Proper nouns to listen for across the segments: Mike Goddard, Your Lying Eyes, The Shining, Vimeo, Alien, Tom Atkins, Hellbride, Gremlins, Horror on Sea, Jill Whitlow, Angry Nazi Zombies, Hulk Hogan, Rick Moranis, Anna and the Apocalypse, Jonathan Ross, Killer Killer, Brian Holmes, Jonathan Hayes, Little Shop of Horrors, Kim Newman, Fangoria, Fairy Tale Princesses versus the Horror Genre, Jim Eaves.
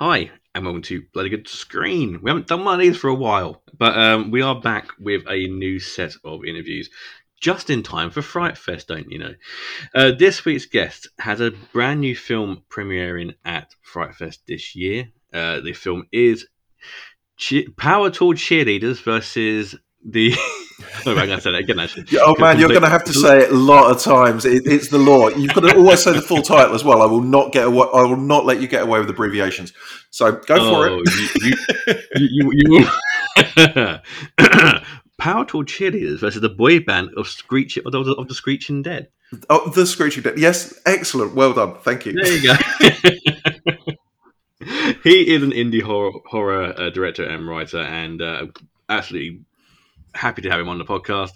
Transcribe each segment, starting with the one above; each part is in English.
Hi, and welcome to Bloody Good Screen. We haven't done one of these for a while, but we are back with a new set of interviews, just in time for Fright Fest, don't you know? This week's guest has a brand new film premiering at Fright Fest this year. The film is Power Tool Cheerleaders versus the... Sorry, I'm going to say that again, actually. Oh, man, you're going to have to say it a lot of times. It's the law. You've got to always say the full title as well. I will not let you get away with abbreviations. So go for it. You will. Power Tool Cheerleaders versus the Boy Band of the Screeching Dead. Oh, the Screeching Dead. Yes, excellent. Well done. Thank you. There you go. He is an indie horror director and writer, and absolutely happy to have him on the podcast.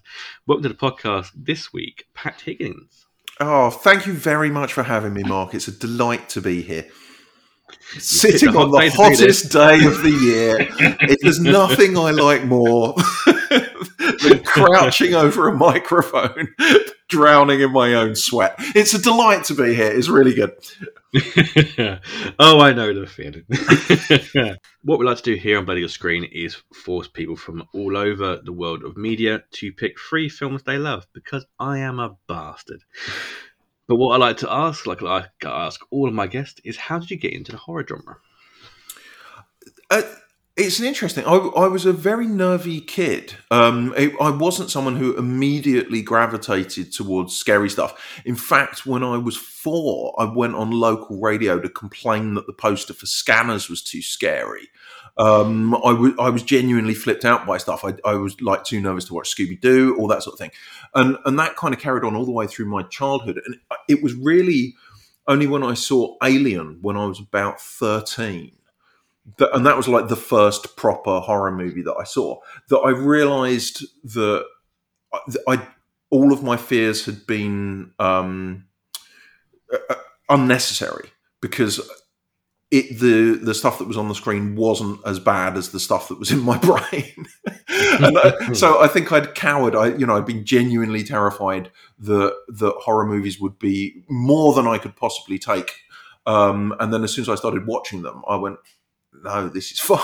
Welcome to the podcast this week, Pat Higgins. Oh, thank you very much for having me, Mark. It's a delight to be here. Sitting on the hottest day of the year. There's nothing I like more than crouching over a microphone, drowning in my own sweat. It's a delight to be here. It's really good. Oh, I know the feeling. What we like to do here on Bloody Good Screen is force people from all over the world of media to pick 3 films they love, because I am a bastard. But what I like to ask, like I ask all of my guests, is how did you get into the horror genre? It's an interesting. I was a very nervy kid. I wasn't someone who immediately gravitated towards scary stuff. In fact, when I was 4, I went on local radio to complain that the poster for Scanners was too scary. I was genuinely flipped out by stuff. I was like too nervous to watch Scooby-Doo, all that sort of thing. And that kind of carried on all the way through my childhood. And it was really only when I saw Alien when I was about 13. And that was like the first proper horror movie that I saw, that I realised that all of my fears had been unnecessary, because the stuff that was on the screen wasn't as bad as the stuff that was in my brain. So I think I'd cowered. I'd been genuinely terrified that horror movies would be more than I could possibly take. And then as soon as I started watching them, I went, no, this is fine.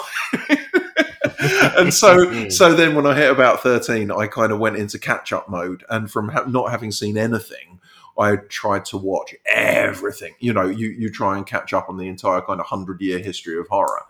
And so then when I hit about 13, I kind of went into catch-up mode. And from not having seen anything, I tried to watch everything. You try and catch up on the entire kind of 100-year history of horror.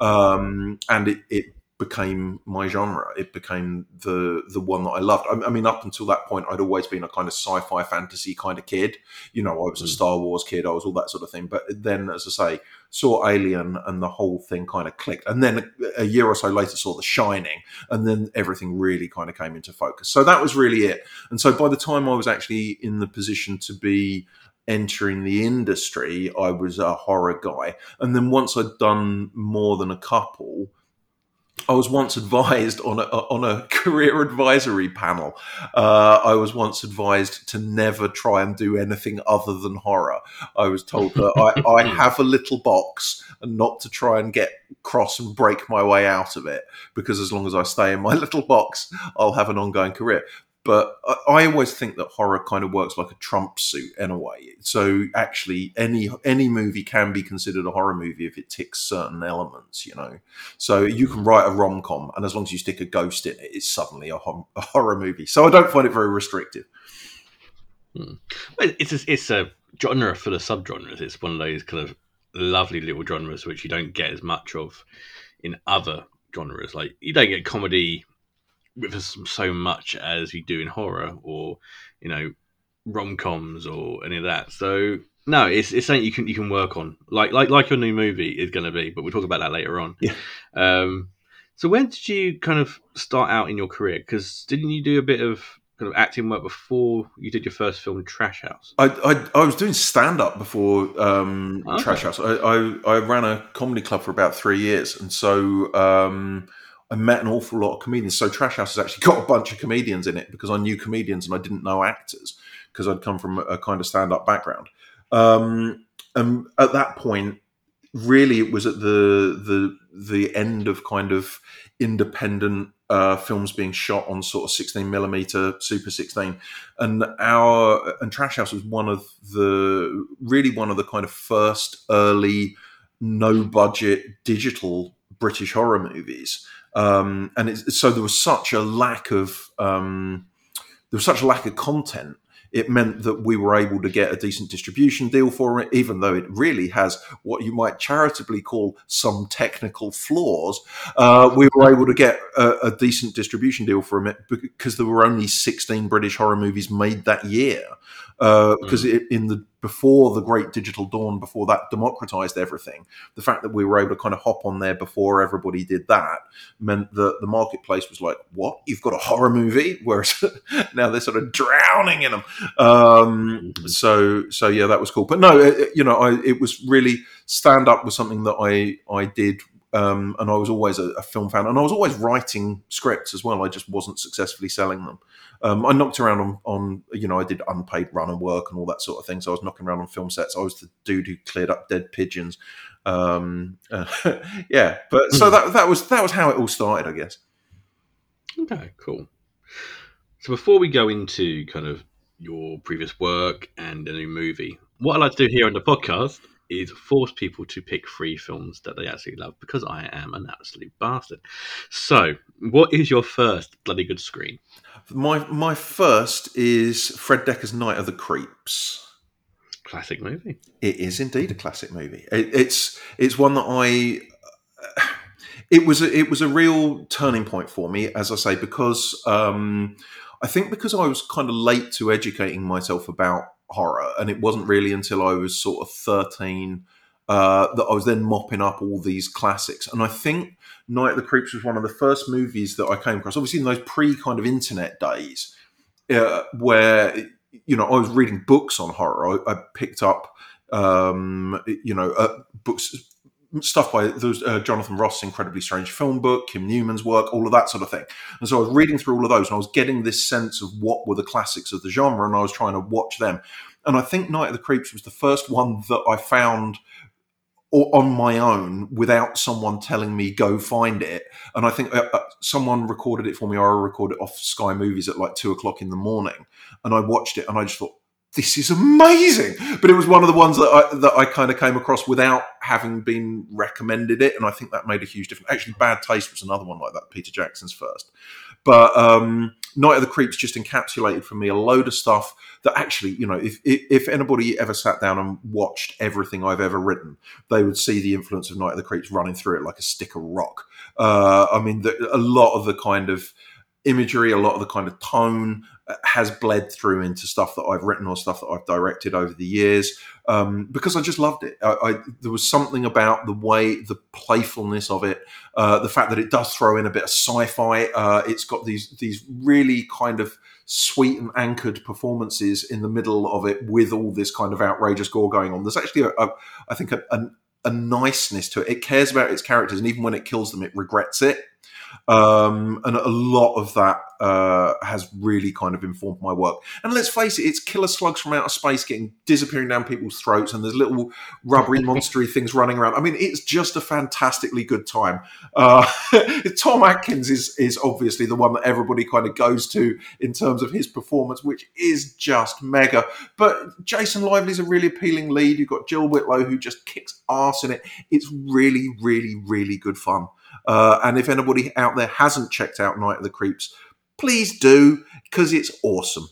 And it became my genre. It became the one that I loved. I mean, up until that point, I'd always been a kind of sci-fi fantasy kind of kid. I was a Star Wars kid. I was all that sort of thing. But then, as I say, saw Alien and the whole thing kind of clicked. And then a year or so later, saw The Shining. And then everything really kind of came into focus. So that was really it. And so by the time I was actually in the position to be entering the industry, I was a horror guy. And then once I'd done more than a couple... I was once advised on a career advisory panel. I was once advised to never try and do anything other than horror. I was told that I have a little box and not to try and get cross and break my way out of it, because as long as I stay in my little box, I'll have an ongoing career. But I always think that horror kind of works like a Trump suit in a way. So actually, any movie can be considered a horror movie if it ticks certain elements, So you can write a rom-com, and as long as you stick a ghost in it, it's suddenly a horror movie. So I don't find it very restrictive. It's a genre full of subgenres. It's one of those kind of lovely little genres which you don't get as much of in other genres. Like, you don't get comedy... with so much as you do in horror, or rom-coms or any of that. So no, it's something you can work on, like your new movie is going to be, but we'll talk about that later on. Yeah. So when did you kind of start out in your career? Because didn't you do a bit of kind of acting work before you did your first film, Trash House? I was doing stand-up before Trash House. I ran a comedy club for about 3 years, and so. I met an awful lot of comedians. So Trash House has actually got a bunch of comedians in it, because I knew comedians and I didn't know actors, because I'd come from a kind of stand-up background. And at that point, really, it was at the end of kind of independent films being shot on sort of 16mm, Super 16. And Trash House was one of the kind of first early no-budget digital British horror movies, and so there was such a lack of content. It meant that we were able to get a decent distribution deal for it, even though it really has what you might charitably call some technical flaws. We were able to get a decent distribution deal for it because there were only 16 British horror movies made that year. Because before the great digital dawn, before that democratized everything, the fact that we were able to kind of hop on there before everybody did that meant that the marketplace was like, what? You've got a horror movie? Whereas now they're sort of drowning in them. So yeah, that was cool. But no, it was really, stand-up was something that I did. And I was always a film fan, and I was always writing scripts as well. I just wasn't successfully selling them. I knocked around on I did unpaid runner work and all that sort of thing. So I was knocking around on film sets. I was the dude who cleared up dead pigeons. Yeah, but so that was how it all started, I guess. Okay, cool. So before we go into kind of your previous work and a new movie, what I like to do here on the podcast is force people to pick 3 films that they actually love, because I am an absolute bastard. So, what is your first bloody good screen? My first is Fred Decker's Night of the Creeps. Classic movie. It is indeed a classic movie. It's one that it was a real turning point for me, as I say, because I think because I was kind of late to educating myself about horror, and it wasn't really until I was sort of 13 that I was then mopping up all these classics. And I think Night of the Creeps was one of the first movies that I came across, obviously in those pre-kind of internet days, where, I was reading books on horror. I picked up, books, stuff by Jonathan Ross' Incredibly Strange Film book, Kim Newman's work, all of that sort of thing. And so I was reading through all of those, and I was getting this sense of what were the classics of the genre, and I was trying to watch them. And I think Night of the Creeps was the first one that I found on my own without someone telling me, go find it. And I think someone recorded it for me, or I recorded it off Sky Movies at like 2:00 in the morning. And I watched it, and I just thought, this is amazing. But it was one of the ones that I kind of came across without having been recommended it, and I think that made a huge difference. Actually, Bad Taste was another one like that, Peter Jackson's first. But Night of the Creeps just encapsulated for me a load of stuff that actually, if anybody ever sat down and watched everything I've ever written, they would see the influence of Night of the Creeps running through it like a stick of rock. A lot of the kind of imagery, a lot of the kind of tone has bled through into stuff that I've written or stuff that I've directed over the years, because I just loved it. There was something about the way, the playfulness of it, the fact that it does throw in a bit of sci-fi. It's got these really kind of sweet and anchored performances in the middle of it with all this kind of outrageous gore going on. There's actually, I think, a niceness to it. It cares about its characters, and even when it kills them, it regrets it. And a lot of that has really kind of informed my work. And let's face it, it's killer slugs from outer space disappearing down people's throats, and there's little rubbery, monstery things running around. I mean, it's just a fantastically good time. Tom Atkins is obviously the one that everybody kind of goes to in terms of his performance, which is just mega. But Jason Lively's a really appealing lead. You've got Jill Whitlow, who just kicks ass in it. It's really, really, really good fun. And if anybody out there hasn't checked out Night of the Creeps, please do, because it's awesome.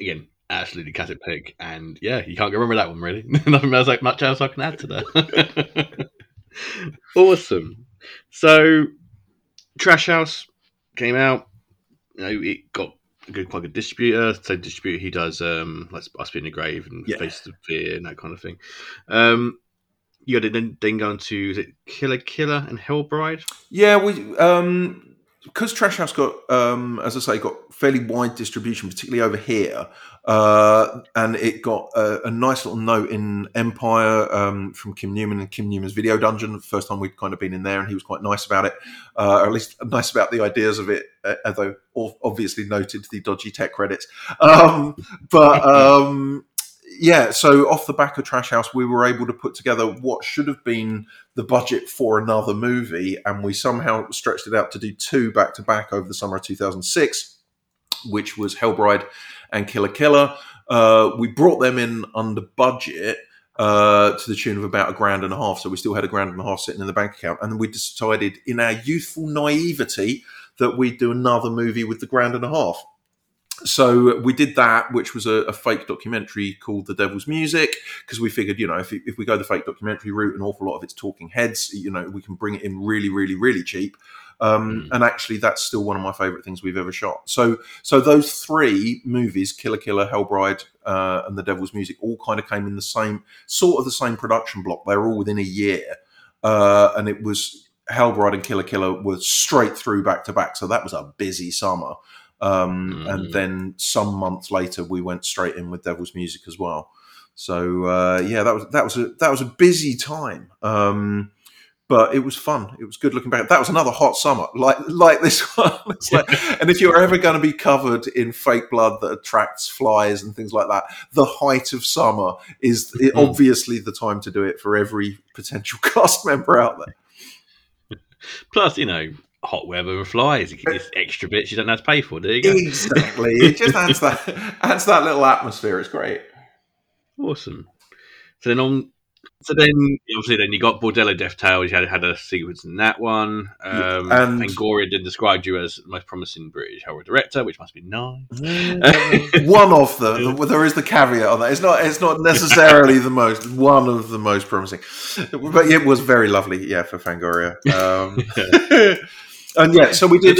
Again, absolutely classic pick. And yeah, you can't go wrong with that one, really. Nothing else, like much else I can add to that. Awesome. So, Trash House came out. It got quite a good distributor. So distributor, he does like I Spit in Your Grave and Face the Fear and that kind of thing. You had to then go into, is it Killer Killer and Hellbride? Yeah, we because Trash House got, as I say, got fairly wide distribution, particularly over here, and it got a nice little note in Empire from Kim Newman and Kim Newman's Video Dungeon. The first time we'd kind of been in there, and he was quite nice about it, or at least nice about the ideas of it, although obviously noted the dodgy tech credits. Yeah, so off the back of Trash House, we were able to put together what should have been the budget for another movie, and we somehow stretched it out to do 2 back-to-back over the summer of 2006, which was Hellbride and Killer Killer. We brought them in under budget, to the tune of about $1,500. So we still had $1,500 sitting in the bank account. And we decided in our youthful naivety that we'd do another movie with the $1,500. So we did that, which was a fake documentary called The Devil's Music, because we figured, you know, if we go the fake documentary route, an awful lot of it's talking heads, you know, we can bring it in really, really, really cheap. And actually, that's still one of my favourite things we've ever shot. So those three movies, Killer Killer, Hellbride, and The Devil's Music, all kind of came in the same, sort of the same production block. They were all within a year. And it was Hellbride and Killer Killer were straight through back to back. So that was a busy summer. And then some months later, we went straight in with Devil's Music as well. So that was a busy time, but it was fun. It was good looking back. That was another hot summer, like this one. And if you're ever going to be covered in fake blood that attracts flies and things like that, the height of summer is obviously the time to do it for every potential cast member out there. Plus, you know, hot weather and flies, it's extra bits you don't have to pay for, do you? Exactly. It just adds that little atmosphere. It's great. Awesome. So then you got Bordello Death Tales. You had a sequence in that one. And Fangoria then described you as the most promising British horror director, which must be nice. One of them. There is the caveat on that. It's not necessarily one of the most promising, but it was very lovely. Yeah, for Fangoria. And yeah, so we did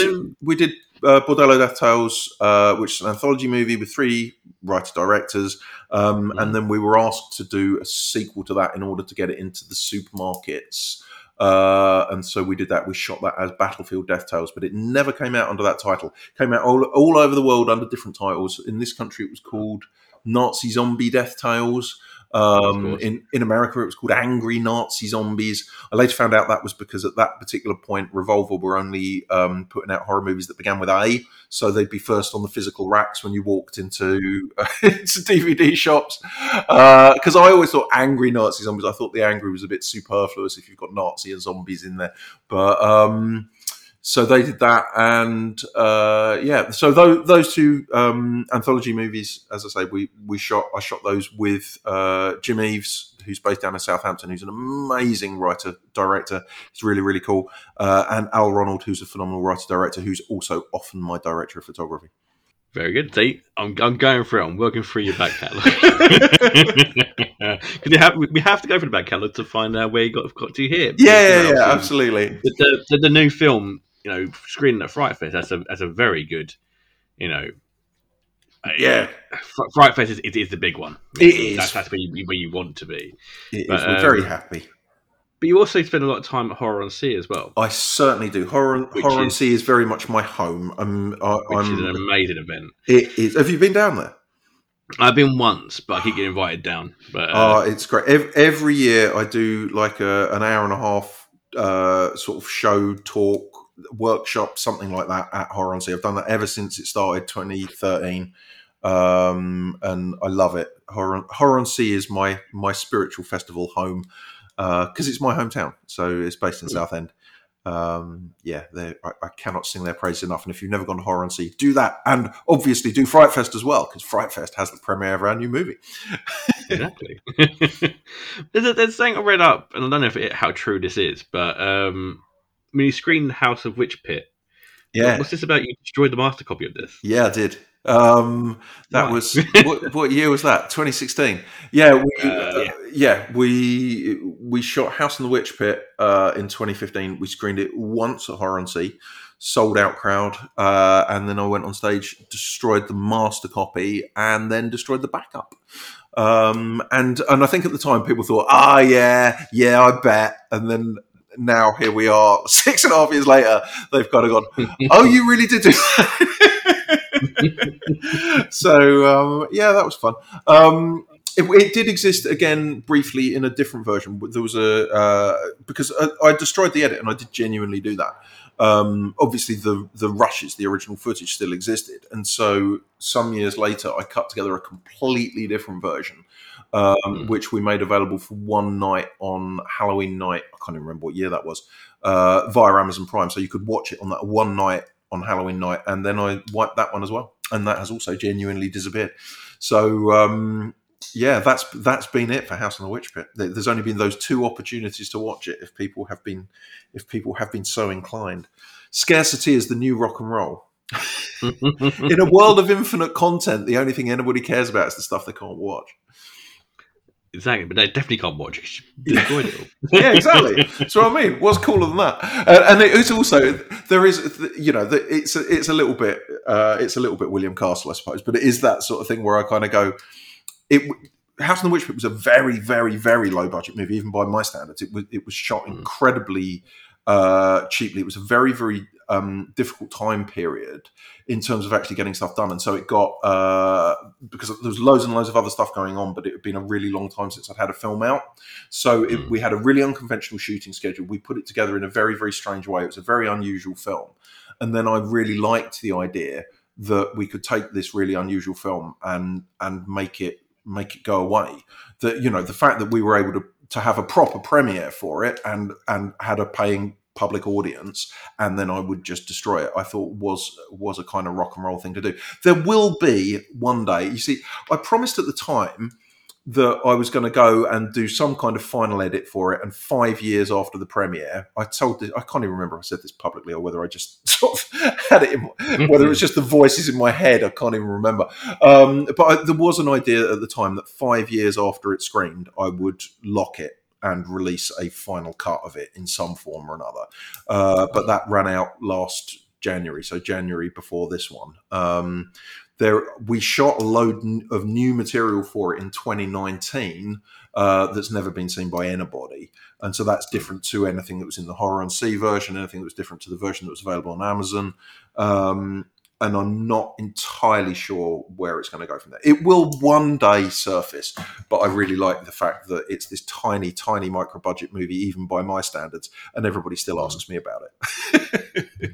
Bordello Death Tales, which is an anthology movie with three writer-directors, and then we were asked to do a sequel to that in order to get it into the supermarkets. And so we did that. We shot that as Battlefield Death Tales, but it never came out under that title. It came out all over the world under different titles. In this country, it was called Nazi Zombie Death Tales. In America, it was called Angry Nazi Zombies. I later found out that was because at that particular point, Revolver were only putting out horror movies that began with A, so they'd be first on the physical racks when you walked into DVD shops. Because I always thought Angry Nazi Zombies, I thought the angry was a bit superfluous if you've got Nazi and zombies in there. But so they did that, and so those two anthology movies, as I say, I shot those with Jim Eaves, who's based down in Southampton, who's an amazing writer-director. It's really, really cool. And Al Ronald, who's a phenomenal writer-director, who's also often my director of photography. Very good. See, I'm going through it. I'm working through your back catalogue. we have to go through the back catalogue to find out where you got to here. Yeah, absolutely. The new film, you know, screening at Fright Fest, that's a very good, you know. Yeah. Fright Fest is the big one. It is. That's where you want to be. It is. We're very happy. But you also spend a lot of time at Horror on Sea as well. I certainly do. Horror on Sea is very much my home. Which is an amazing event. It is. Have you been down there? I've been once, but I keep getting invited down. But it's great. Every year I do like an hour and a half sort of show, talk, workshop, something like that at Horror on Sea. I've done that ever since it started, 2013. And I love it. Horror on Sea is my spiritual festival home. Because it's my hometown, so it's based in Southend. I cannot sing their praises enough. And if you've never gone to Horror on Sea, do that, and obviously do Fright Fest as well, because Fright Fest has the premiere of our new movie. Exactly. There's something I read up, and I don't know how true this is, but when you screened House of Witch Pit, yeah, what's this about? You destroyed the master copy of this? Yeah, I did. That was what year was that? 2016. We shot House in the Witch Pit in 2015. We screened it once at Horror on Sea, sold out crowd, and then I went on stage, destroyed the master copy, and then destroyed the backup. And I think at the time people thought, I bet, and then. Now here we are 6.5 years later, they've kind of gone, oh, you really did do that. So that was fun. It did exist again briefly in a different version. There was because I destroyed the edit, and I did genuinely do that. Obviously the rushes, the original footage, still existed, and so some years later I cut together a completely different version, which we made available for one night on Halloween night. I can't even remember what year that was, via Amazon Prime, so you could watch it on that one night on Halloween night, and then I wiped that one as well, and that has also genuinely disappeared. So yeah, that's been it for House on the Witch Pit. There's only been those two opportunities to watch it if people have been so inclined. Scarcity is the new rock and roll. In a world of infinite content, the only thing anybody cares about is the stuff they can't watch. Exactly, but they definitely can't watch it. You enjoyed it all. Yeah, exactly. That's what I mean. What's cooler than that? And it's also there is, you know, it's a little bit William Castle, I suppose. But it is that sort of thing where I kind of go, House on the Witch Pit was a very, very, very low budget movie, even by my standards. It was shot incredibly cheaply. It was a very, very difficult time period in terms of actually getting stuff done, and so it got because there was loads and loads of other stuff going on, but it had been a really long time since I'd had a film out, so we had a really unconventional shooting schedule. We put it together in a very, very strange way. It was a very unusual film, and then I really liked the idea that we could take this really unusual film and make it go away. That, you know, the fact that we were able to have a proper premiere for it and had a paying public audience, and then I would just destroy it, I thought was a kind of rock and roll thing to do. There will be one day, you see, I promised at the time that I was going to go and do some kind of final edit for it, and 5 years after the premiere, I can't even remember if I said this publicly or whether I just sort of had it in, whether it was just the voices in my head, I can't even remember. But there was an idea at the time that 5 years after it screened, I would lock it and release a final cut of it in some form or another. But that ran out last January, so January before this one. We shot a load of new material for it in 2019 that's never been seen by anybody. And so that's different to anything that was in the Horror on Sea version, anything that was different to the version that was available on Amazon. And I'm not entirely sure where it's going to go from there. It will one day surface, but I really like the fact that it's this tiny, tiny micro-budget movie, even by my standards, and everybody still asks me about it.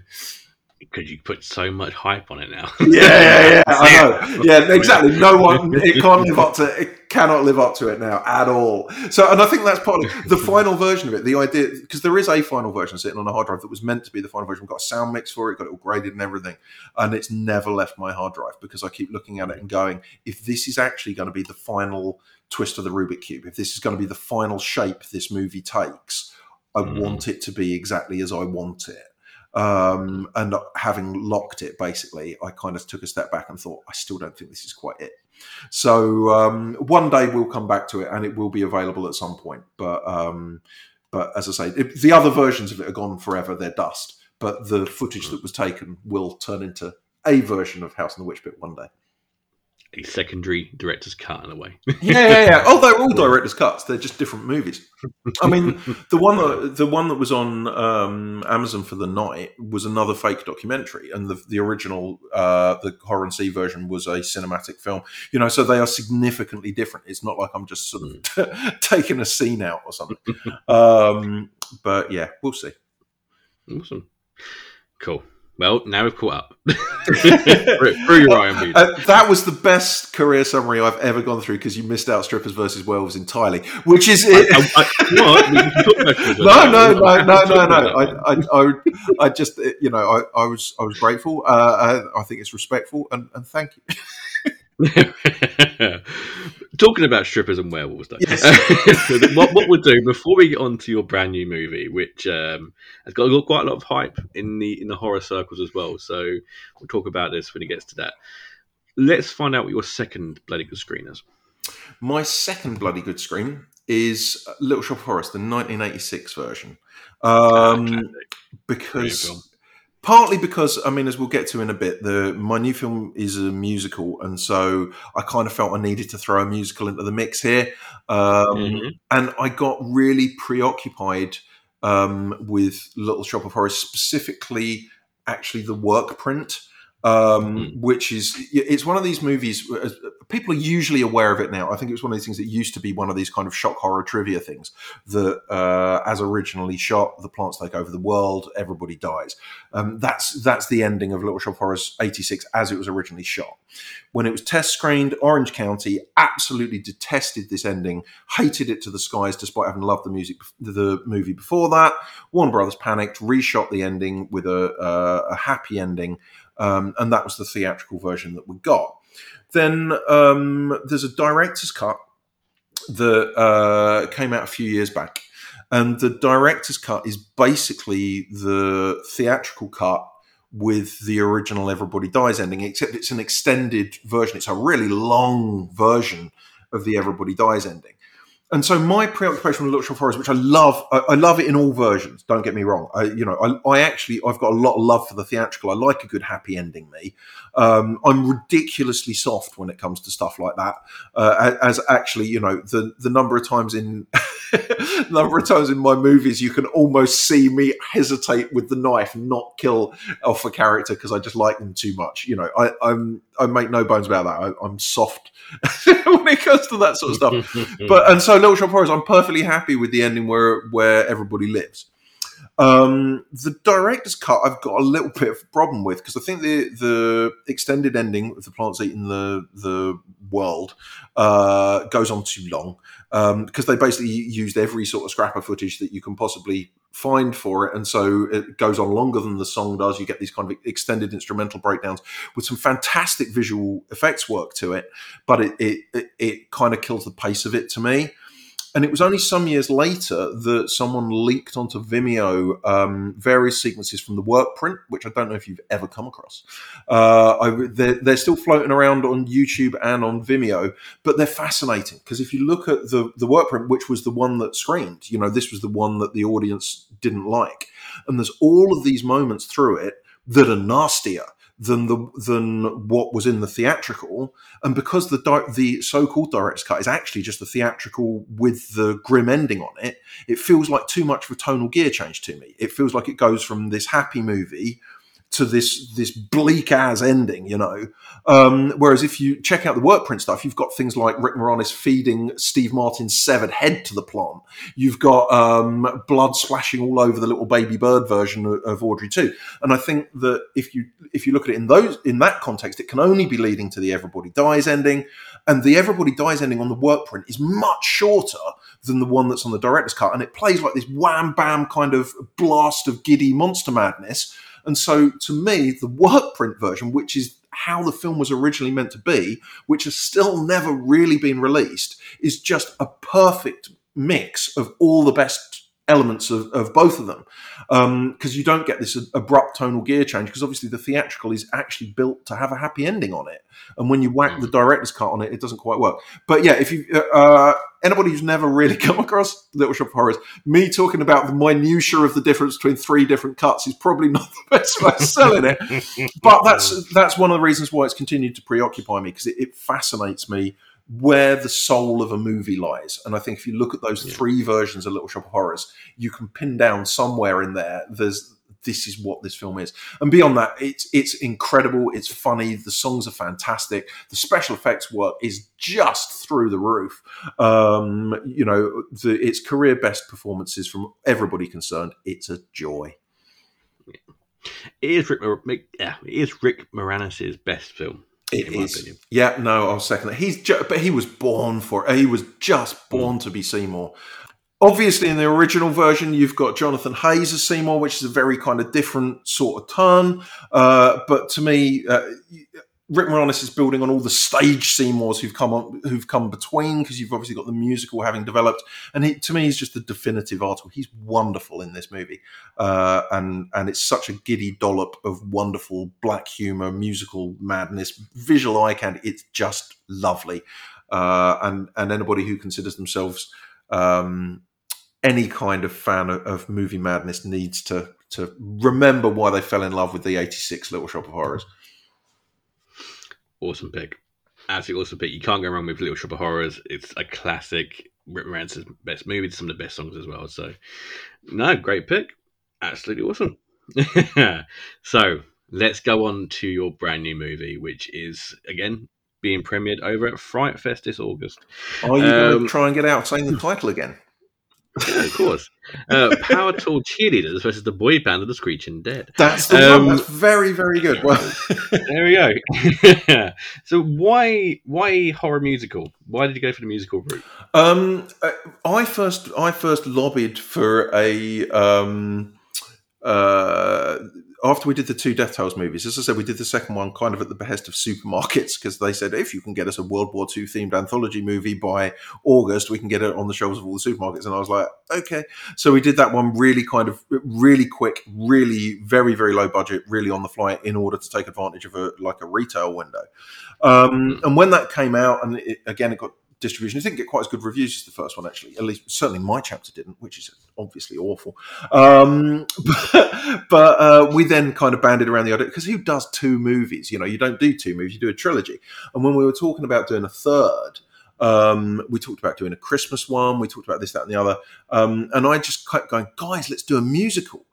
Because you put so much hype on it now. Yeah, I know. Yeah, exactly. No one, it cannot live up to it now at all. So, and I think that's part of the final version of it, the idea, because there is a final version sitting on a hard drive that was meant to be the final version. We've got a sound mix for it, got it all graded and everything. And it's never left my hard drive because I keep looking at it and going, if this is actually going to be the final twist of the Rubik's Cube, if this is going to be the final shape this movie takes, I want it to be exactly as I want it. And having locked it, basically, I kind of took a step back and thought, I still don't think this is quite it. So one day we'll come back to it, and it will be available at some point. But as I say, the other versions of it are gone forever; they're dust. But the footage that was taken will turn into a version of House on the Witch Pit one day. A secondary director's cut in a way. Yeah. Oh, they're all director's cuts. They're just different movies. I mean, the one that was on Amazon for the night was another fake documentary, and the original, the Horror on Sea version, was a cinematic film. You know, so they are significantly different. It's not like I'm just sort of taking a scene out or something. But yeah, we'll see. Awesome. Cool. Well, now we've caught up. Through your iron bead. That was the best career summary I've ever gone through, because you missed out Strippers versus Werewolves entirely, which is... I just, you know, I was grateful. I think it's respectful, and thank you. Talking about strippers and werewolves, though, yes. So what we'll do before we get on to your brand new movie, which has got quite a lot of hype in the horror circles as well, so we'll talk about this when it gets to that. Let's find out what your second bloody good screen is. My second bloody good screen is Little Shop of Horrors, the 1986 version, because... Partly because, I mean, as we'll get to in a bit, my new film is a musical, and so I kind of felt I needed to throw a musical into the mix here. And I got really preoccupied with Little Shop of Horrors, specifically actually the work print, which is, it's one of these movies, people are usually aware of it now. I think it was one of these things that used to be one of these kind of shock horror trivia things that, as originally shot, the plants take over the world, everybody dies. That's the ending of Little Shop of Horrors 86 as it was originally shot. When it was test screened, Orange County absolutely detested this ending, hated it to the skies, despite having loved the movie before that. Warner Brothers panicked, reshot the ending with a happy ending. And that was the theatrical version that we got. Then there's a director's cut that came out a few years back. And the director's cut is basically the theatrical cut with the original Everybody Dies ending, except it's an extended version. It's a really long version of the Everybody Dies ending. And so my preoccupation with Little Shop of Horrors, which I love it in all versions, don't get me wrong. I've got a lot of love for the theatrical. I like a good happy ending, me. I'm ridiculously soft when it comes to stuff like that. As actually, the number of times in my movies you can almost see me hesitate with the knife, not kill off a character because I just like them too much. I make no bones about that. I'm soft when it comes to that sort of stuff. So Little Shop of Horrors, I'm perfectly happy with the ending where everybody lives. The director's cut, I've got a little bit of a problem with, because I think the extended ending of the plants eating the world goes on too long, because they basically used every sort of scrap of footage that you can possibly find for it, and so it goes on longer than the song does. You get these kind of extended instrumental breakdowns with some fantastic visual effects work to it, but it kind of kills the pace of it to me. And it was only some years later that someone leaked onto Vimeo various sequences from the work print, which I don't know if you've ever come across. They're still floating around on YouTube and on Vimeo, but they're fascinating, because if you look at the work print, which was the one that screened, this was the one that the audience didn't like. And there's all of these moments through it that are nastier than what was in the theatrical, and because the so-called director's cut is actually just the theatrical with the grim ending on it, it feels like too much of a tonal gear change to me. It feels like it goes from this happy movie to this bleak as ending, whereas if you check out the work print stuff, you've got things like Rick Moranis feeding Steve Martin's severed head to the plant. You've got blood splashing all over the little baby bird version of Audrey 2. And I think that if you look at it in that context, it can only be leading to the Everybody Dies ending, and the Everybody Dies ending on the work print is much shorter than the one that's on the director's cut, and it plays like this wham bam kind of blast of giddy monster madness. And so, to me, the work print version, which is how the film was originally meant to be, which has still never really been released, is just a perfect mix of all the best elements of both of them. Because you don't get this abrupt tonal gear change, because obviously the theatrical is actually built to have a happy ending on it. And when you whack the director's cut on it, it doesn't quite work. But yeah, if you... anybody who's never really come across Little Shop of Horrors, me talking about the minutiae of the difference between three different cuts is probably not the best way of selling it. But that's one of the reasons why it's continued to preoccupy me, because it fascinates me where the soul of a movie lies. And I think if you look at those three versions of Little Shop of Horrors, you can pin down somewhere in there, this is what this film is. And beyond that, it's incredible. It's funny. The songs are fantastic. The special effects work is just through the roof. It's career best performances from everybody concerned. It's a joy. It is Rick Moranis's best film. It is. Yeah, no, I'll second that. But he was born for it. He was just born to be Seymour. Obviously, in the original version, you've got Jonathan Hayes as Seymour, which is a very kind of different sort of turn. But to me, Rick Moranis is building on all the stage Seymours who've come between, because you've obviously got the musical having developed. And to me, he's just the definitive article. He's wonderful in this movie, and it's such a giddy dollop of wonderful black humor, musical madness, visual eye candy. It's just lovely, and anybody who considers themselves any kind of fan of movie madness needs to remember why they fell in love with the 86 Little Shop of Horrors. Awesome pick. Absolutely awesome pick. You can't go wrong with Little Shop of Horrors. It's a classic. Rick Moranis's best movie. It's some of the best songs as well. So, no, great pick. Absolutely awesome. So, let's go on to your brand new movie, which is, again, being premiered over at Fright Fest this August. Are you going to try and get out saying the title again? Yeah, of course. Power Tool Cheerleaders versus the Boy Band of the Screeching Dead. That's the one. That's very, very good. Well, there we go. So why horror musical? Why did you go for the musical route? I first lobbied for a after we did the two Death Tales movies, as I said, we did the second one kind of at the behest of supermarkets because they said, if you can get us a World War II themed anthology movie by August, we can get it on the shelves of all the supermarkets. And I was like, okay. So we did that one really kind of really quick, really very, very low budget, really on the fly in order to take advantage of a retail window. And when that came out, and it got distribution. It didn't get quite as good reviews as the first one, actually. At least, certainly my chapter didn't, which is obviously awful. But we then kind of banded around the idea, because who does two movies? You know, you don't do two movies, you do a trilogy. And when we were talking about doing a third, we talked about doing a Christmas one, we talked about this, that, and the other. And I just kept going, guys, let's do a musical.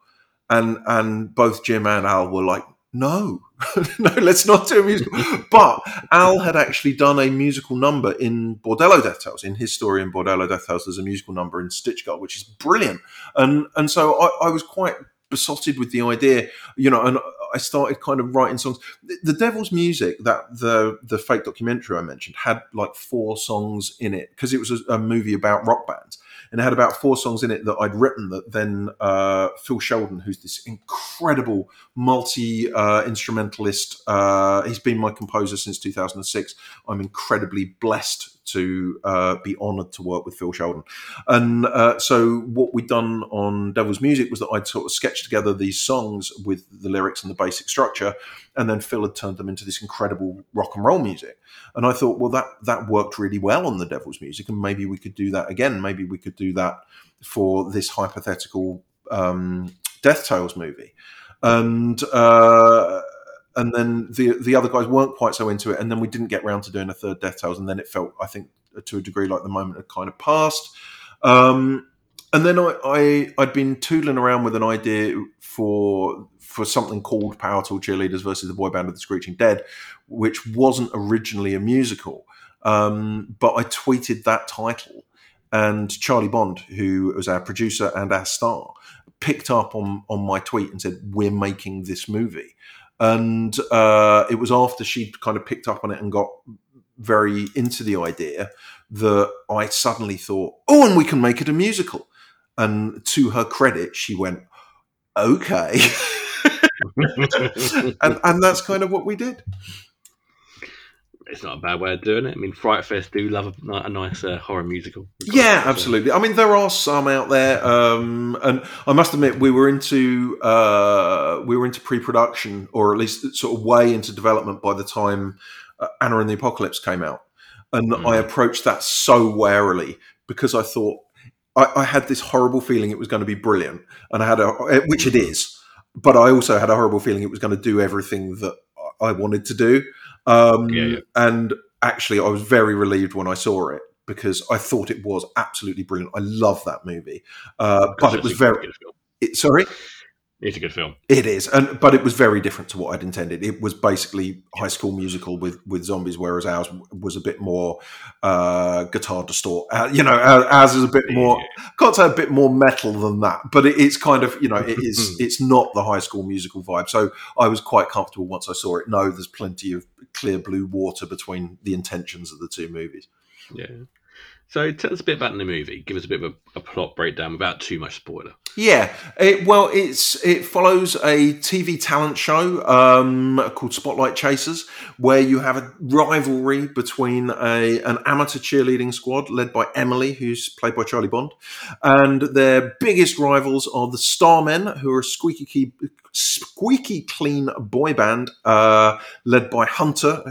And both Jim and Al were like, no, let's not do a musical. But Al had actually done a musical number in Bordello Death Tales. In his story in Bordello Death Tales, there's a musical number in Stitch Girl, which is brilliant. And so I was quite besotted with the idea, you know, and I started kind of writing songs. The Devil's Music, that the fake documentary I mentioned, had like 4 songs in it because it was a movie about rock bands. And it had about 4 songs in it that I'd written that then Phil Sheldon, who's this incredible multi-instrumentalist, he's been my composer since 2006. I'm incredibly blessed to be honoured to work with Phil Sheldon. And so what we'd done on Devil's Music was that I'd sort of sketched together these songs with the lyrics and the basic structure, and then Phil had turned them into this incredible rock and roll music. And I thought, well, that worked really well on the Devil's Music, and maybe we could do that again. Maybe we could do that for this hypothetical Death Tales movie. And then the other guys weren't quite so into it, and then we didn't get round to doing a third Death Tales, and then it felt, I think, to a degree, like the moment had kind of passed. And then I'd been toodling around with an idea for something called Power Tool Cheerleaders versus the Boy Band of the Screeching Dead, which wasn't originally a musical, but I tweeted that title, and Charlie Bond, who was our producer and our star, picked up on my tweet and said, "We're making this movie." And it was after she kind of picked up on it and got very into the idea that I suddenly thought, oh, and we can make it a musical. And to her credit, she went, okay. and that's kind of what we did. It's not a bad way of doing it. I mean, Fright Fest do love a nice horror musical. Yeah, absolutely. I mean, there are some out there, and I must admit we were into pre-production, or at least sort of way into development by the time Anna and the Apocalypse came out, and I approached that so warily because I thought I had this horrible feeling it was going to be brilliant, and I had which it is, but I also had a horrible feeling it was going to do everything that I wanted to do. And actually I was very relieved when I saw it because I thought it was absolutely brilliant. I love that movie. But it was very, sorry. It's a good film. It is. But it was very different to what I'd intended. It was basically High School Musical with zombies, whereas ours was a bit more guitar distort. Ours is a bit more, can't say a bit more metal than that, but it's kind of, it's not the High School Musical vibe. So I was quite comfortable once I saw it. No, there's plenty of clear blue water between the intentions of the two movies. Yeah. So tell us a bit about the movie. Give us a bit of a plot breakdown without too much spoiler. Yeah. It follows a TV talent show called Spotlight Chasers, where you have a rivalry between an amateur cheerleading squad led by Emily, who's played by Charlie Bond, and their biggest rivals are the Starmen, who are a squeaky clean boy band led by Hunter,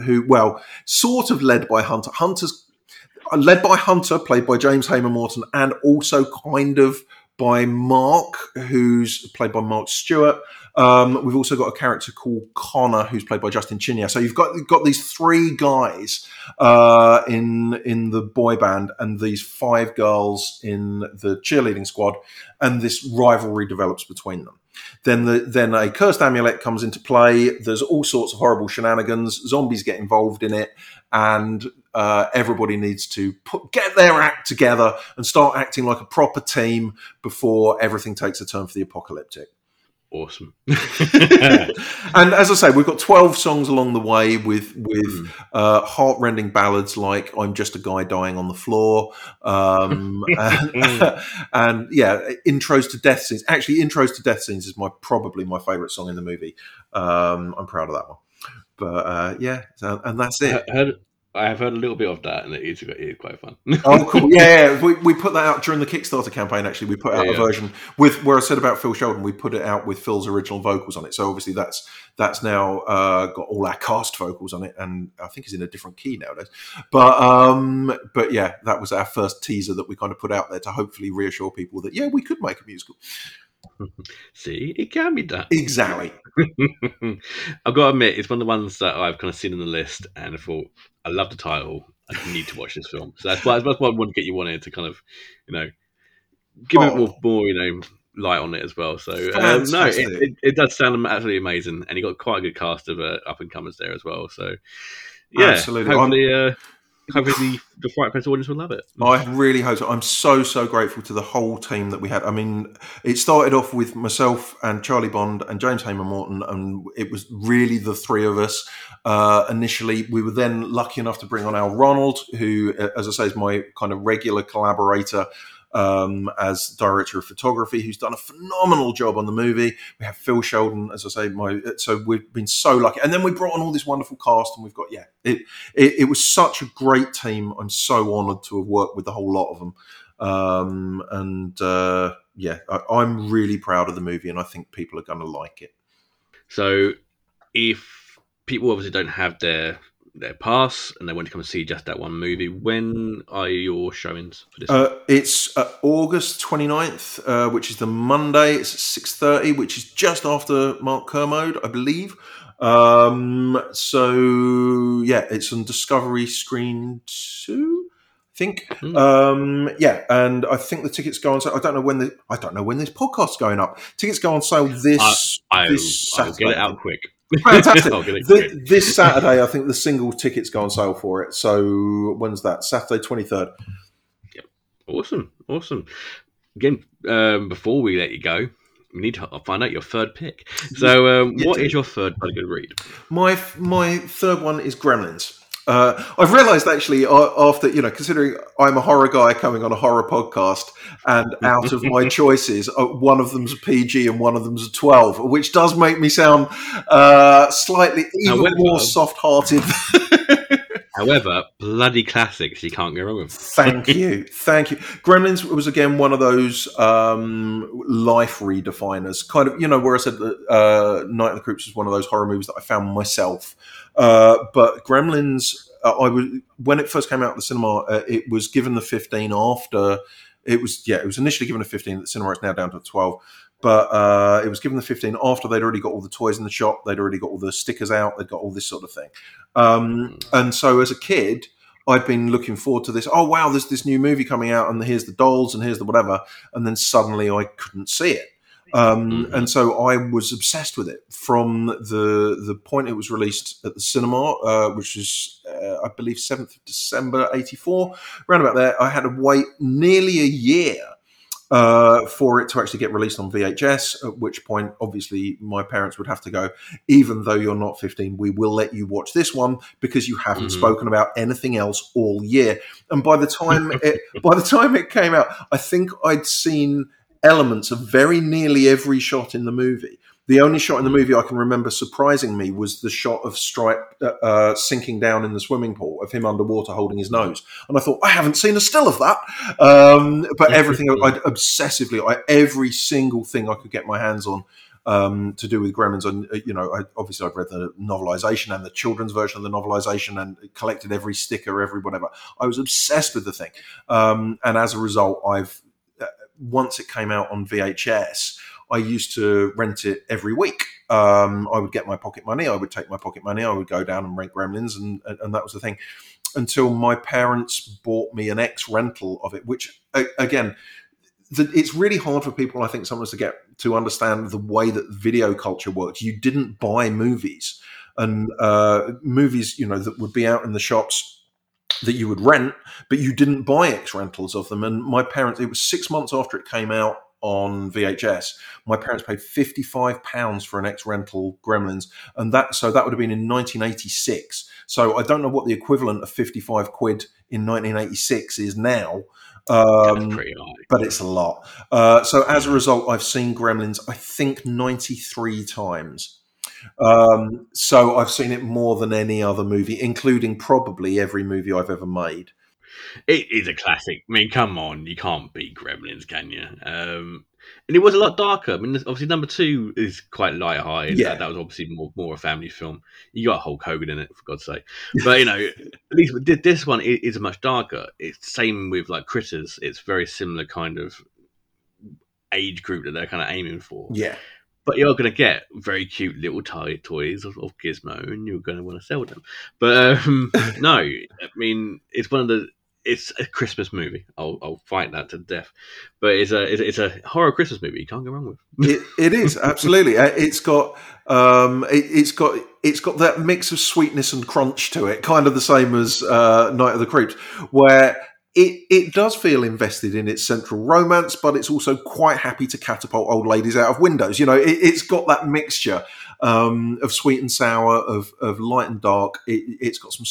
Hunter's played by James Hamer Morton, and also kind of by Mark, who's played by Mark Stewart. We've also got a character called Connor, who's played by Justin Chinia. So you've got these 3 guys in the boy band and these 5 girls in the cheerleading squad, and this rivalry develops between them. Then a cursed amulet comes into play. There's all sorts of horrible shenanigans. Zombies get involved in it, and everybody needs to get their act together and start acting like a proper team before everything takes a turn for the apocalyptic. awesome. And as I say, we've got 12 songs along the way with heart-rending ballads like I'm Just a Guy Dying on the Floor, and yeah, intros to death scenes. Actually, intros to death scenes is probably my favourite song in the movie. I'm proud of that one. But yeah, and that's it. I've heard a little bit of that, and it's quite fun. Oh, cool! Yeah. We put that out during the Kickstarter campaign. Actually, we put out a version with where I said about Phil Sheldon. We put it out with Phil's original vocals on it. So obviously, that's now got all our cast vocals on it, and I think it's in a different key nowadays. But yeah, that was our first teaser that we kind of put out there to hopefully reassure people that yeah, we could make a musical. See, it can be done. Exactly. I've got to admit, it's one of the ones that I've kind of seen on the list, and I thought, I love the title. I need to watch this film. So that's why I want to get you on here to kind of, you know, give it more, you know, light on it as well. So no, it does sound absolutely amazing, and you got quite a good cast of up and comers there as well. So yeah, absolutely. Hopefully the Fright Fest audience will love it. I really hope so. I'm so grateful to the whole team that we had. I mean, it started off with myself and Charlie Bond and James Hamer-Morton, and it was really the three of us initially. We were then lucky enough to bring on Al Ronald, who, as I say, is my kind of regular collaborator as director of photography, who's done a phenomenal job on the movie. We have Phil Sheldon, as I say, so we've been so lucky. And then we brought on all this wonderful cast, and we've got, it was such a great team. I'm so honoured to have worked with the whole lot of them. I'm really proud of the movie, and I think people are going to like it. So if people obviously don't have their pass and they want to come and see just that one movie, when are your showings for this? It's August 29th, which is the Monday. It's at 6:30, which is just after Mark Kermode, I believe. So yeah, it's on Discovery Screen 2, I think. And I think the tickets go on sale. I don't know when this podcast's going up. Tickets go on sale this Saturday. I'll get it out quick. Fantastic. This Saturday, I think the single tickets go on sale for it. So when's that? Saturday, 23rd. Yep. Awesome. Again, before we let you go, we need to find out your third pick. So what is your third good read? My third one is Gremlins. I've realised actually after, you know, considering I'm a horror guy coming on a horror podcast, and out of my choices, one of them's a PG and one of them's a 12, which does make me sound slightly more soft-hearted. However, bloody classics you can't go wrong with. Thank you. Gremlins was again one of those life redefiners, kind of, you know, where I said that Night of the Creeps was one of those horror movies that I found myself. But Gremlins, when it first came out of the cinema, it was given the 15 after it was initially given a 15 at the cinema. It's now down to a 12. But it was given the 15 after they'd already got all the toys in the shop. They'd already got all the stickers out. They'd got all this sort of thing. And so as a kid, I'd been looking forward to this. Oh, wow, there's this new movie coming out, and here's the dolls and here's the whatever. And then suddenly I couldn't see it. And so I was obsessed with it from the point it was released at the cinema, which was, I believe, 7th of December, 84. Around about there, I had to wait nearly a year for it to actually get released on VHS, at which point, obviously, my parents would have to go, even though you're not 15, we will let you watch this one because you haven't spoken about anything else all year. And by the time it came out, I think I'd seen elements of very nearly every shot in the movie. The only shot in the movie I can remember surprising me was the shot of Stripe sinking down in the swimming pool, of him underwater holding his nose. And I thought, I haven't seen a still of that. But everything, every single thing I could get my hands on to do with Gremlins. And, you know, I've read the novelization and the children's version of the novelization and collected every sticker, every whatever. I was obsessed with the thing. And as a result, once it came out on VHS, I used to rent it every week. I would get my pocket money. I would take my pocket money. I would go down and rent Gremlins, and that was the thing. Until my parents bought me an ex-rental of it, which, again, it's really hard for people, I think, sometimes to get to understand the way that video culture works. You didn't buy movies. And movies, you know, that would be out in the shops that you would rent, but you didn't buy ex-rentals of them. And my parents, it was 6 months after it came out, on VHS. My parents paid £55 for an ex-rental Gremlins, and that would have been in 1986. So I don't know what the equivalent of £55 in 1986 is now. But it's a lot. So as a result, I've seen Gremlins, I think, 93 times. So I've seen it more than any other movie, including probably every movie I've ever made. It is a classic. I mean, come on, you can't beat Gremlins, can you? And it was a lot darker. I mean, obviously, number two is quite light-hearted. Yeah. That was obviously more a family film. You got Hulk Hogan in it, for God's sake. But, you know, at least this one is much darker. It's the same with, like, Critters. It's very similar kind of age group that they're kind of aiming for. Yeah. But you're going to get very cute little toys of Gizmo, and you're going to want to sell them. But, no, I mean, it's one of the... It's a Christmas movie. I'll fight that to death. But it's a horror Christmas movie. You can't go wrong with it. It is, absolutely. It's got that mix of sweetness and crunch to it, kind of the same as Night of the Creeps, where it does feel invested in its central romance, but it's also quite happy to catapult old ladies out of windows. You know, it's got that mixture of sweet and sour, of light and dark. It's got some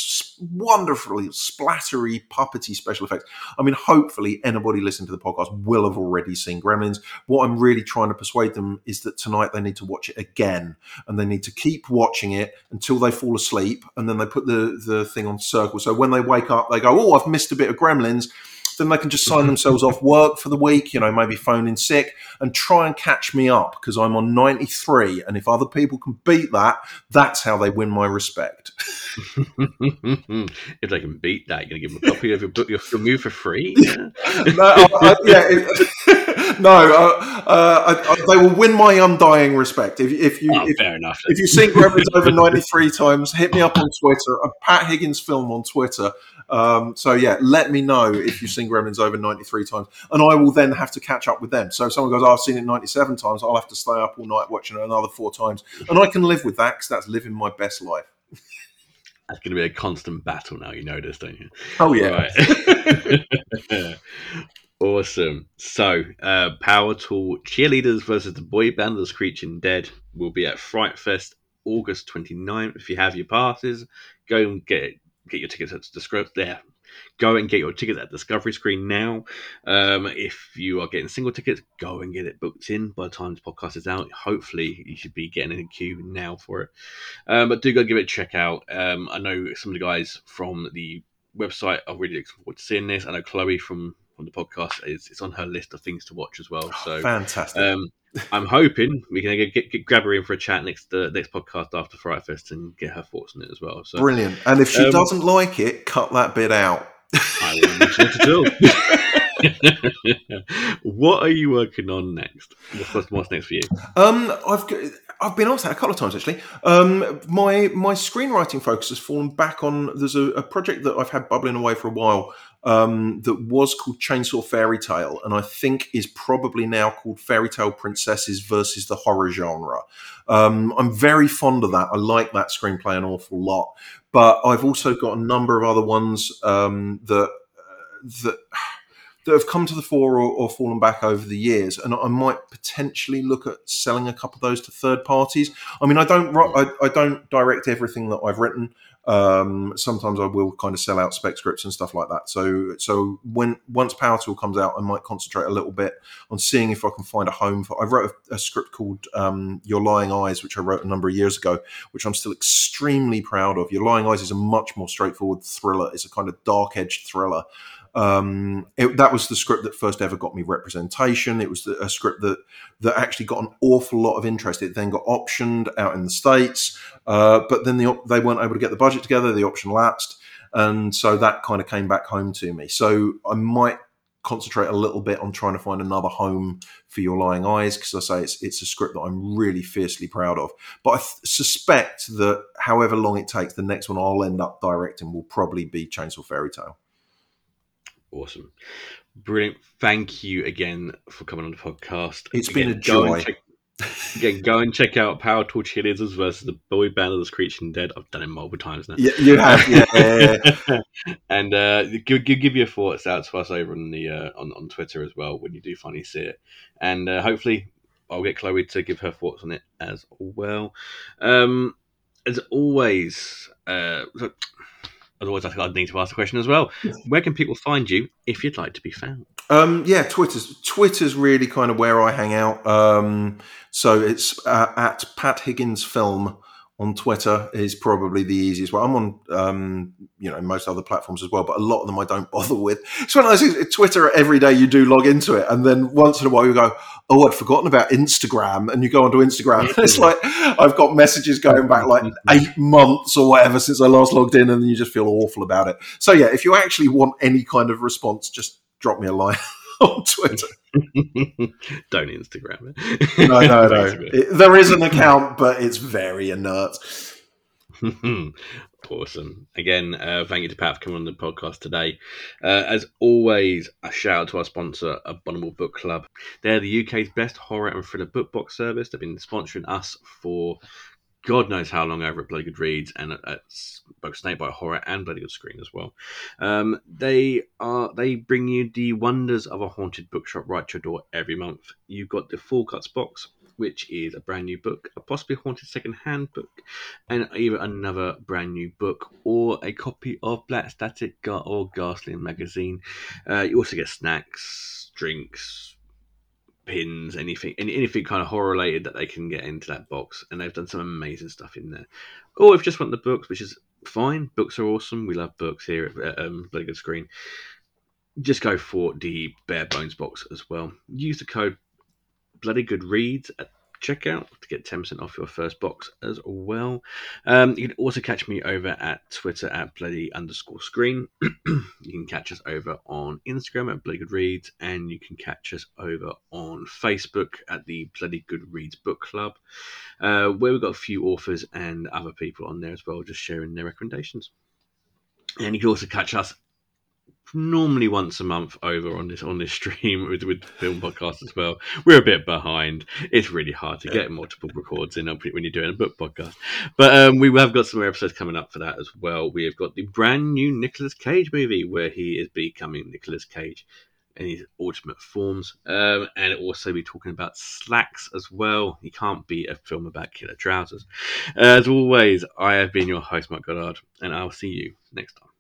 wonderfully splattery, puppety special effects. I mean, hopefully anybody listening to the podcast will have already seen Gremlins. What I'm really trying to persuade them is that tonight they need to watch it again, and they need to keep watching it until they fall asleep, and then they put the thing on circle. So when they wake up, they go, oh, I've missed a bit of Gremlins. Then they can just sign themselves off work for the week, you know, maybe phone in sick, and try and catch me up, because I'm on 93. And if other people can beat that, that's how they win my respect. If they can beat that, you're going to give them a copy of your book, your move for free? Yeah. They will win my undying respect. If you've seen Gremlins over 93 times, hit me up on Twitter, a Pat Higgins Film on Twitter. So yeah, let me know if you've seen Gremlins over 93 times, and I will then have to catch up with them. So if someone goes, oh, I've seen it 97 times, I'll have to stay up all night watching it another 4 times, and I can live with that, because that's living my best life. That's going to be a constant battle now. You know this, don't you? Oh yeah. Right. Awesome. So, Power Tool Cheerleaders versus the Boy Band of the Screeching Dead will be at Fright Fest August 29th. If you have your passes, go and get your tickets at the script there. Go and get your tickets at Discovery Screen now. If you are getting single tickets, go and get it booked in. By the time this podcast is out, hopefully you should be getting in a queue now for it. But do go give it a check out. I know some of the guys from the website are really looking forward to seeing this. I know Chloe from the podcast it's on her list of things to watch as well. So fantastic. I'm hoping we can grab her in for a chat next podcast after Fright Fest and get her thoughts on it as well. So brilliant. And if she doesn't like it, cut that bit out. I wouldn't mention it at all. What are you working on next? What's next for you? I've been asked that a couple of times, actually. My screenwriting focus has fallen back on... There's a project that I've had bubbling away for a while that was called Chainsaw Fairy Tale, and I think is probably now called Fairy Tale Princesses versus the Horror Genre. I'm very fond of that. I like that screenplay an awful lot. But I've also got a number of other ones that have come to the fore or fallen back over the years, and I might potentially look at selling a couple of those to third parties. I mean, I don't direct everything that I've written. Sometimes I will kind of sell out spec scripts and stuff like that. So once Power Tool comes out, I might concentrate a little bit on seeing if I can find a home for. I wrote a script called Your Lying Eyes, which I wrote a number of years ago, which I'm still extremely proud of. Your Lying Eyes is a much more straightforward thriller. It's a kind of dark-edged thriller. That was the script that first ever got me representation. It was a script that actually got an awful lot of interest. It then got optioned out in the States, but then they weren't able to get the budget together. The option lapsed, and so that kind of came back home to me. So I might concentrate a little bit on trying to find another home for Your Lying Eyes, because I say it's a script that I'm really fiercely proud of. But I suspect that however long it takes, the next one I'll end up directing will probably be Chainsaw Fairy Tale. Awesome. Brilliant. Thank you again for coming on the podcast. It's been a joy. Yeah, go and check out Power Tool Cheerleaders versus the Boy Band of the Screeching Dead. I've done it multiple times now. Yeah, you have, yeah. And give your thoughts out to us over on the on Twitter as well when you do finally see it. And hopefully I'll get Chloe to give her thoughts on it as well. As always, I think I'd need to ask the question as well. Where can people find you if you'd like to be found? Twitter's really kind of where I hang out. So it's at Pat Higgins Film on Twitter is probably the easiest way. I'm on, most other platforms as well, but a lot of them I don't bother with. It's one of those things, Twitter, every day you do log into it, and then once in a while you go, oh, I'd forgotten about Instagram, and you go onto Instagram. Yeah. It's like I've got messages going back like 8 months or whatever since I last logged in, and then you just feel awful about it. So, yeah, if you actually want any kind of response, just drop me a line on Twitter. Don't Instagram it. No. There is an account, but it's very inert. Awesome. Again, thank you to Pat for coming on the podcast today. As always, a shout out to our sponsor, Abominable Book Club. They're the UK's best horror and thriller book box service. They've been sponsoring us for God knows how long over at Bloody Good Reads and at both Snakebite Horror and Bloody Good Screen as well. They bring you the wonders of a haunted bookshop right to your door every month. You've got the Full Cuts box, which is a brand new book, a possibly haunted second-hand book, and either another brand new book or a copy of Black Static or Ghastly magazine. You also get snacks, drinks, pins, anything kind of horror related that they can get into that box, and they've done some amazing stuff in there. Or if you just want the books, which is fine, books are awesome, we love books here at Bloody Good Screen, just go for the bare bones box as well. Use the code Bloody Good Reads at checkout to get 10% off your first box as well. You can also catch me over at Twitter at Bloody_Screen. You can catch us over on Instagram at Bloody Good Reads, and you can catch us over on Facebook at the Bloody Good Reads Book Club, where we've got a few authors and other people on there as well, just sharing their recommendations. And you can also catch us normally once a month over on this stream with film podcasts as well. We're a bit behind. It's really hard to get multiple records in when you're doing a book podcast. But we have got some more episodes coming up for that as well. We have got the brand new Nicolas Cage movie where he is becoming Nicolas Cage in his ultimate forms. And also be talking about Slacks as well. He can't be a film about killer trousers. As always, I have been your host, Mike Goddard, and I'll see you next time.